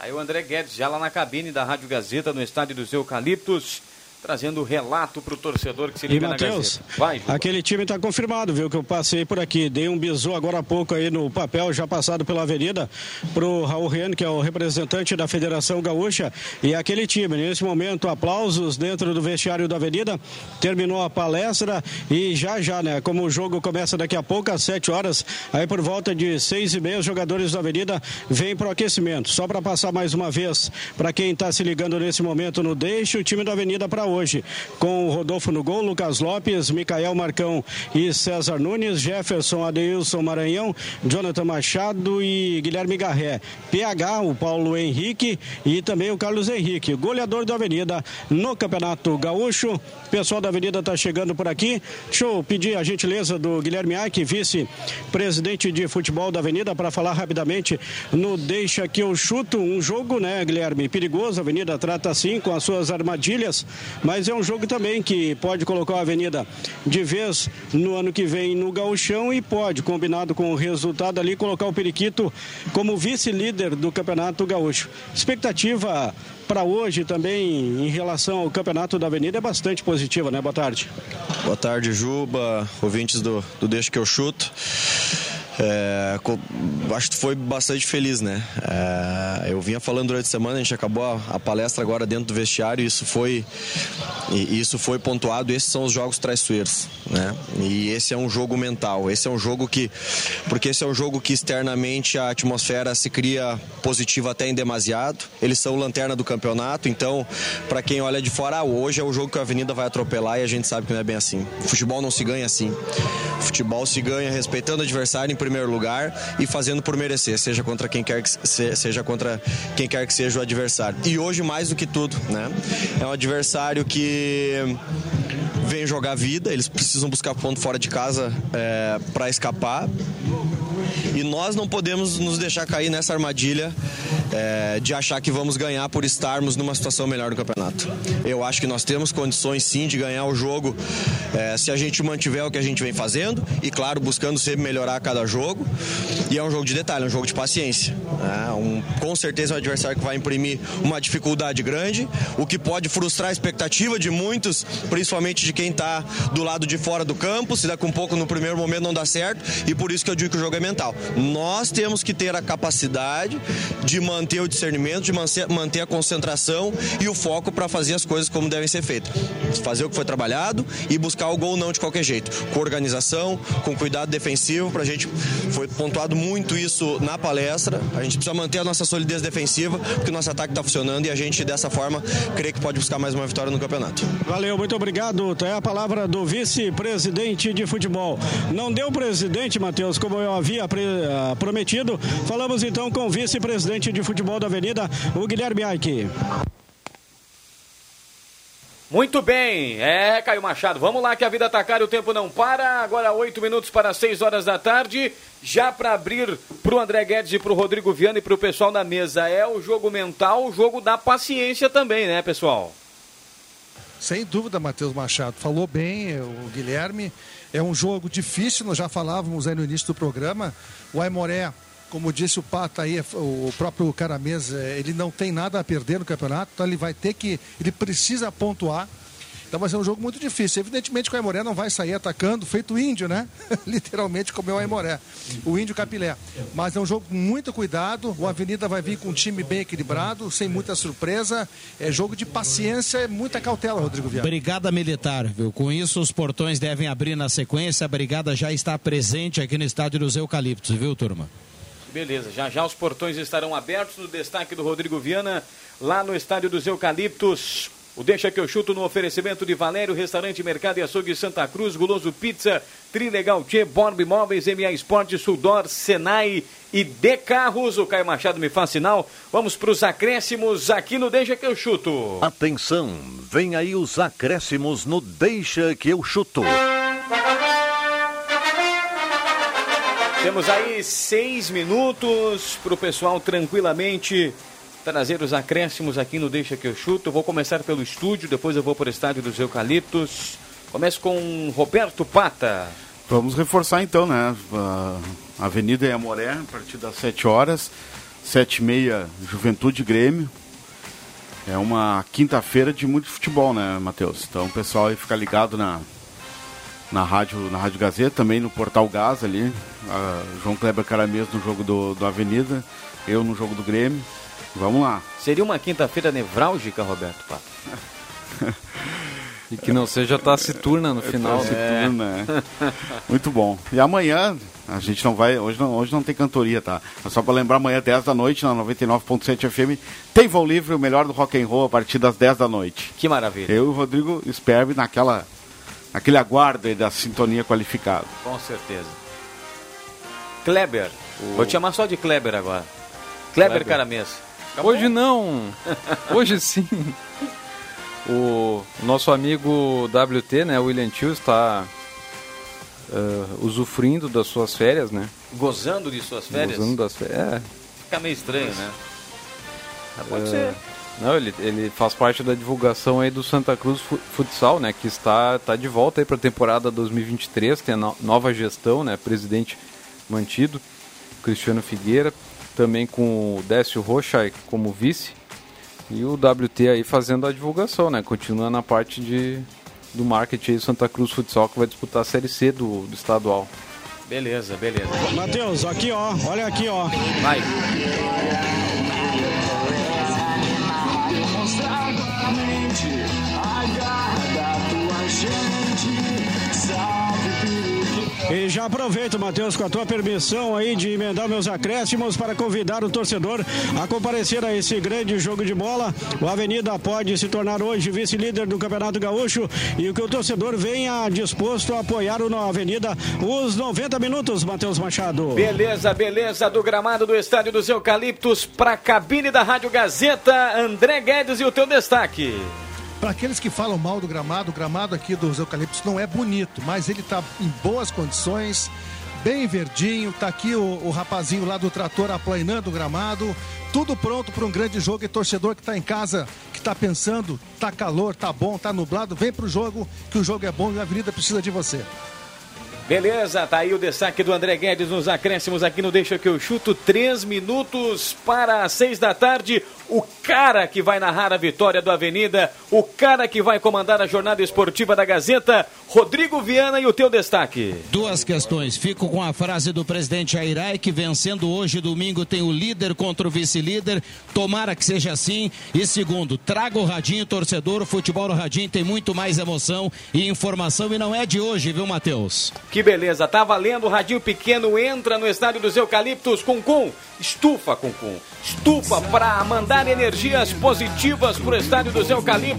Aí o André Guedes, já lá na cabine da Rádio Gazeta, no Estádio dos Eucaliptos, trazendo o relato para o torcedor que se liga na Gazeta. Vai, aquele time está confirmado, viu, que eu passei por aqui, dei um bisu agora há pouco aí no papel, já passado pela Avenida, para o Raul Ren, que é o representante da Federação Gaúcha, e aquele time, nesse momento, aplausos dentro do vestiário da Avenida, terminou a palestra e já, né, como o jogo começa daqui a pouco, às 7 horas, aí por volta de 6h30, os jogadores da Avenida vêm para o aquecimento. Só para passar mais uma vez, para quem está se ligando nesse momento no Deixa, o time da Avenida para hoje, com o Rodolfo no gol, Lucas Lopes, Micael Marcão e César Nunes, Jefferson, Adeilson Maranhão, Jonathan Machado e Guilherme Garré, PH, o Paulo Henrique e também o Carlos Henrique, goleador da Avenida no Campeonato Gaúcho. O pessoal da Avenida está chegando por aqui. Deixa eu pedir a gentileza do Guilherme Aike, vice-presidente de futebol da Avenida, para falar rapidamente no Deixa Que Eu Chuto. Um jogo, né, Guilherme, perigoso. A Avenida trata assim, com as suas armadilhas, mas é um jogo também que pode colocar a Avenida de vez no ano que vem no Gauchão e pode, combinado com o resultado ali, colocar o Periquito como vice-líder do Campeonato Gaúcho. Expectativa para hoje também em relação ao Campeonato da Avenida é bastante positiva, né? Boa tarde. Boa tarde, Juba, ouvintes do Deixa Que Eu Chuto. Acho que foi bastante feliz, né? Eu vinha falando durante a semana, a gente acabou a palestra agora dentro do vestiário, isso foi pontuado. Esses são os jogos traiçoeiros, né? E esse é um jogo mental, esse é um jogo que externamente a atmosfera se cria positiva até em demasiado. Eles são lanterna do campeonato, então para quem olha de fora, hoje é o jogo que a Avenida vai atropelar, e a gente sabe que não é bem assim. O futebol não se ganha assim. O futebol se ganha respeitando o adversário em primeiro lugar e fazendo por merecer, seja contra quem quer que seja o adversário. E hoje mais do que tudo, né? É um adversário que vem jogar vida, eles precisam buscar ponto fora de casa para escapar. E nós não podemos nos deixar cair nessa armadilha de achar que vamos ganhar por estarmos numa situação melhor no campeonato. Eu acho que nós temos condições sim de ganhar o jogo se a gente mantiver o que a gente vem fazendo e, claro, buscando sempre melhorar a cada jogo. E é um jogo de detalhe, é um jogo de paciência. Com certeza é um adversário que vai imprimir uma dificuldade grande, o que pode frustrar a expectativa de muitos, principalmente de quem está do lado de fora do campo. Se dá com um pouco no primeiro momento não dá certo, e por isso que eu digo que o jogo é mental. Nós temos que ter a capacidade de manter o discernimento, de manter a concentração e o foco para fazer as coisas como devem ser feitas. Fazer o que foi trabalhado e buscar o gol não de qualquer jeito. Com organização, com cuidado defensivo, pra gente foi pontuado muito isso na palestra. A gente precisa manter a nossa solidez defensiva, porque o nosso ataque está funcionando e a gente, dessa forma, crê que pode buscar mais uma vitória no campeonato. Valeu, muito obrigado. É a palavra do vice-presidente de futebol. Não deu presidente, Matheus, como eu havia prometido. Falamos então com o vice-presidente de futebol da Avenida, o Guilherme Aiki. Muito bem, Caio Machado, vamos lá que a vida tá cara, o tempo não para, agora 8 minutos para 6 horas da tarde, já para abrir pro André Guedes e pro Rodrigo Viana e pro pessoal na mesa. É o jogo mental, o jogo da paciência também, né, pessoal? Sem dúvida, Matheus Machado, falou bem o Guilherme. É um jogo difícil, nós já falávamos aí no início do programa. O Aimoré, como disse o Pata aí, o próprio Caramês, ele não tem nada a perder no campeonato, então ele vai ter que, ele precisa pontuar. Então vai ser um jogo muito difícil. Evidentemente que o Aimoré não vai sair atacando, feito o índio, né? Literalmente comeu o Aimoré, o Índio Capilé. Mas é um jogo com muito cuidado. O Avenida vai vir com um time bem equilibrado, sem muita surpresa. É jogo de paciência e muita cautela, Rodrigo Viana. Brigada Militar, viu? Com isso, os portões devem abrir na sequência. A brigada já está presente aqui no Estádio dos Eucaliptos, viu, turma? Beleza, já já os portões estarão abertos no destaque do Rodrigo Viana, lá no Estádio dos Eucaliptos. O Deixa Que Eu Chuto no oferecimento de Valério, Restaurante Mercado e Açougue Santa Cruz, Guloso Pizza, Trilegal Tchê, Borb Imóveis, MA Esporte, Sudor, Senai e De Carros. O Caio Machado me faz sinal. Vamos para os acréscimos aqui no Deixa Que Eu Chuto. Atenção, vem aí os acréscimos no Deixa Que Eu Chuto. Temos aí 6 minutos para o pessoal tranquilamente trazer os acréscimos aqui no Deixa Que Eu Chuto. Eu vou começar pelo estúdio, depois eu vou para o Estádio dos Eucaliptos. Começo com Roberto Pata. Vamos reforçar então, né? Avenida e Aimoré, a partir das 7 horas, 7h30, Juventude Grêmio. É uma quinta-feira de muito futebol, né, Matheus? Então o pessoal aí fica ligado na Rádio Gazeta, também no Portal Gás ali. João Kleber Caramês no jogo do Avenida, eu no jogo do Grêmio. Vamos lá. Seria uma quinta-feira nevrálgica, Roberto Pata? E que não seja taciturna no final. Taciturna, é. Muito bom. E amanhã, a gente não vai... Hoje não tem cantoria, tá? Mas só para lembrar, amanhã 10 da noite, na 99.7 FM, tem voo livre, o melhor do rock and roll, a partir das 10 da noite. Que maravilha. Eu e o Rodrigo Sperbe naquele aguardo aí da sintonia qualificada. Com certeza. Kleber. Vou te chamar só de Kleber agora. Kleber Caramês. Hoje não, hoje sim. O nosso amigo WT, né, William Tio, está usufruindo das suas férias, né? Gozando de suas férias? Gozando das férias, Fica meio estranho, né? Pode ser. Não, ele faz parte da divulgação aí do Santa Cruz Futsal, né, que está de volta aí para a temporada 2023, tem a nova gestão, né, presidente mantido, Cristiano Figueira. Também com o Décio Rocha como vice. E o WT aí fazendo a divulgação, né? Continua na parte do marketing aí, Santa Cruz Futsal, que vai disputar a Série C do estadual. Beleza, beleza. Matheus, aqui ó, olha aqui ó. Vai. E já aproveito, Matheus, com a tua permissão aí de emendar meus acréscimos para convidar o torcedor a comparecer a esse grande jogo de bola. O Avenida pode se tornar hoje vice-líder do Campeonato Gaúcho e que o torcedor venha disposto a apoiar o Avenida os 90 minutos, Matheus Machado. Beleza, beleza, do gramado do Estádio dos Eucaliptos para a cabine da Rádio Gazeta, André Guedes e o teu destaque. Para aqueles que falam mal do gramado, o gramado aqui dos Eucaliptos não é bonito, mas ele está em boas condições, bem verdinho. Está aqui o rapazinho lá do trator aplainando o gramado. Tudo pronto para um grande jogo. E torcedor que está em casa, que está pensando, está calor, está bom, está nublado, vem para o jogo, que o jogo é bom e a Avenida precisa de você. Beleza, tá aí o destaque do André Guedes nos acréscimos aqui no Deixa Que Eu Chuto. 3 minutos para 6 da tarde. O cara que vai narrar a vitória do Avenida, o cara que vai comandar a jornada esportiva da Gazeta, Rodrigo Viana, e o teu destaque. Duas questões. Fico com a frase do presidente Jairaque: vencendo hoje, domingo, tem o líder contra o vice-líder. Tomara que seja assim. E segundo, traga o radinho, torcedor. O futebol no radinho tem muito mais emoção e informação, e não é de hoje, viu, Matheus? Que beleza, tá valendo. O radinho pequeno entra no Estádio dos Eucaliptos. Cuncum, estufa, Cuncum, estufa pra mandar energias positivas pro Estádio dos Eucaliptos.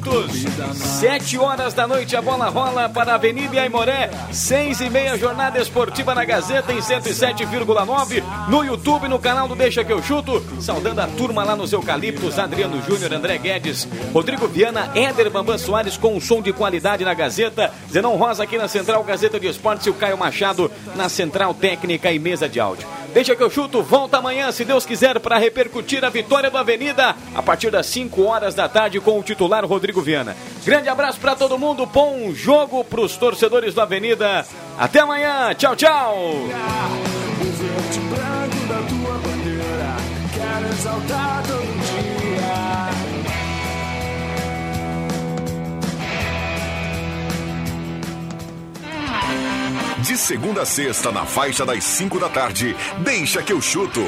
7 horas da noite a bola rola para a Avenida e Aimoré. 6h30, jornada esportiva na Gazeta em 107,9. No YouTube, no canal do Deixa Que Eu Chuto. Saudando a turma lá nos Eucaliptos, Adriano Júnior, André Guedes, Rodrigo Viana, Éder Bambam Soares com um som de qualidade na Gazeta. Zenon Rosa aqui na Central Gazeta de Esportes e o Caio Machado na Central Técnica e Mesa de Áudio. Deixa Que Eu Chuto volta amanhã, se Deus quiser, para repercutir a vitória da Avenida a partir das 5 horas da tarde com o titular Rodrigo Viana. Grande abraço para todo mundo, bom jogo para os torcedores da Avenida. Até amanhã, tchau, tchau. De segunda a sexta, na faixa das 5 da tarde, Deixa Que Eu Chuto.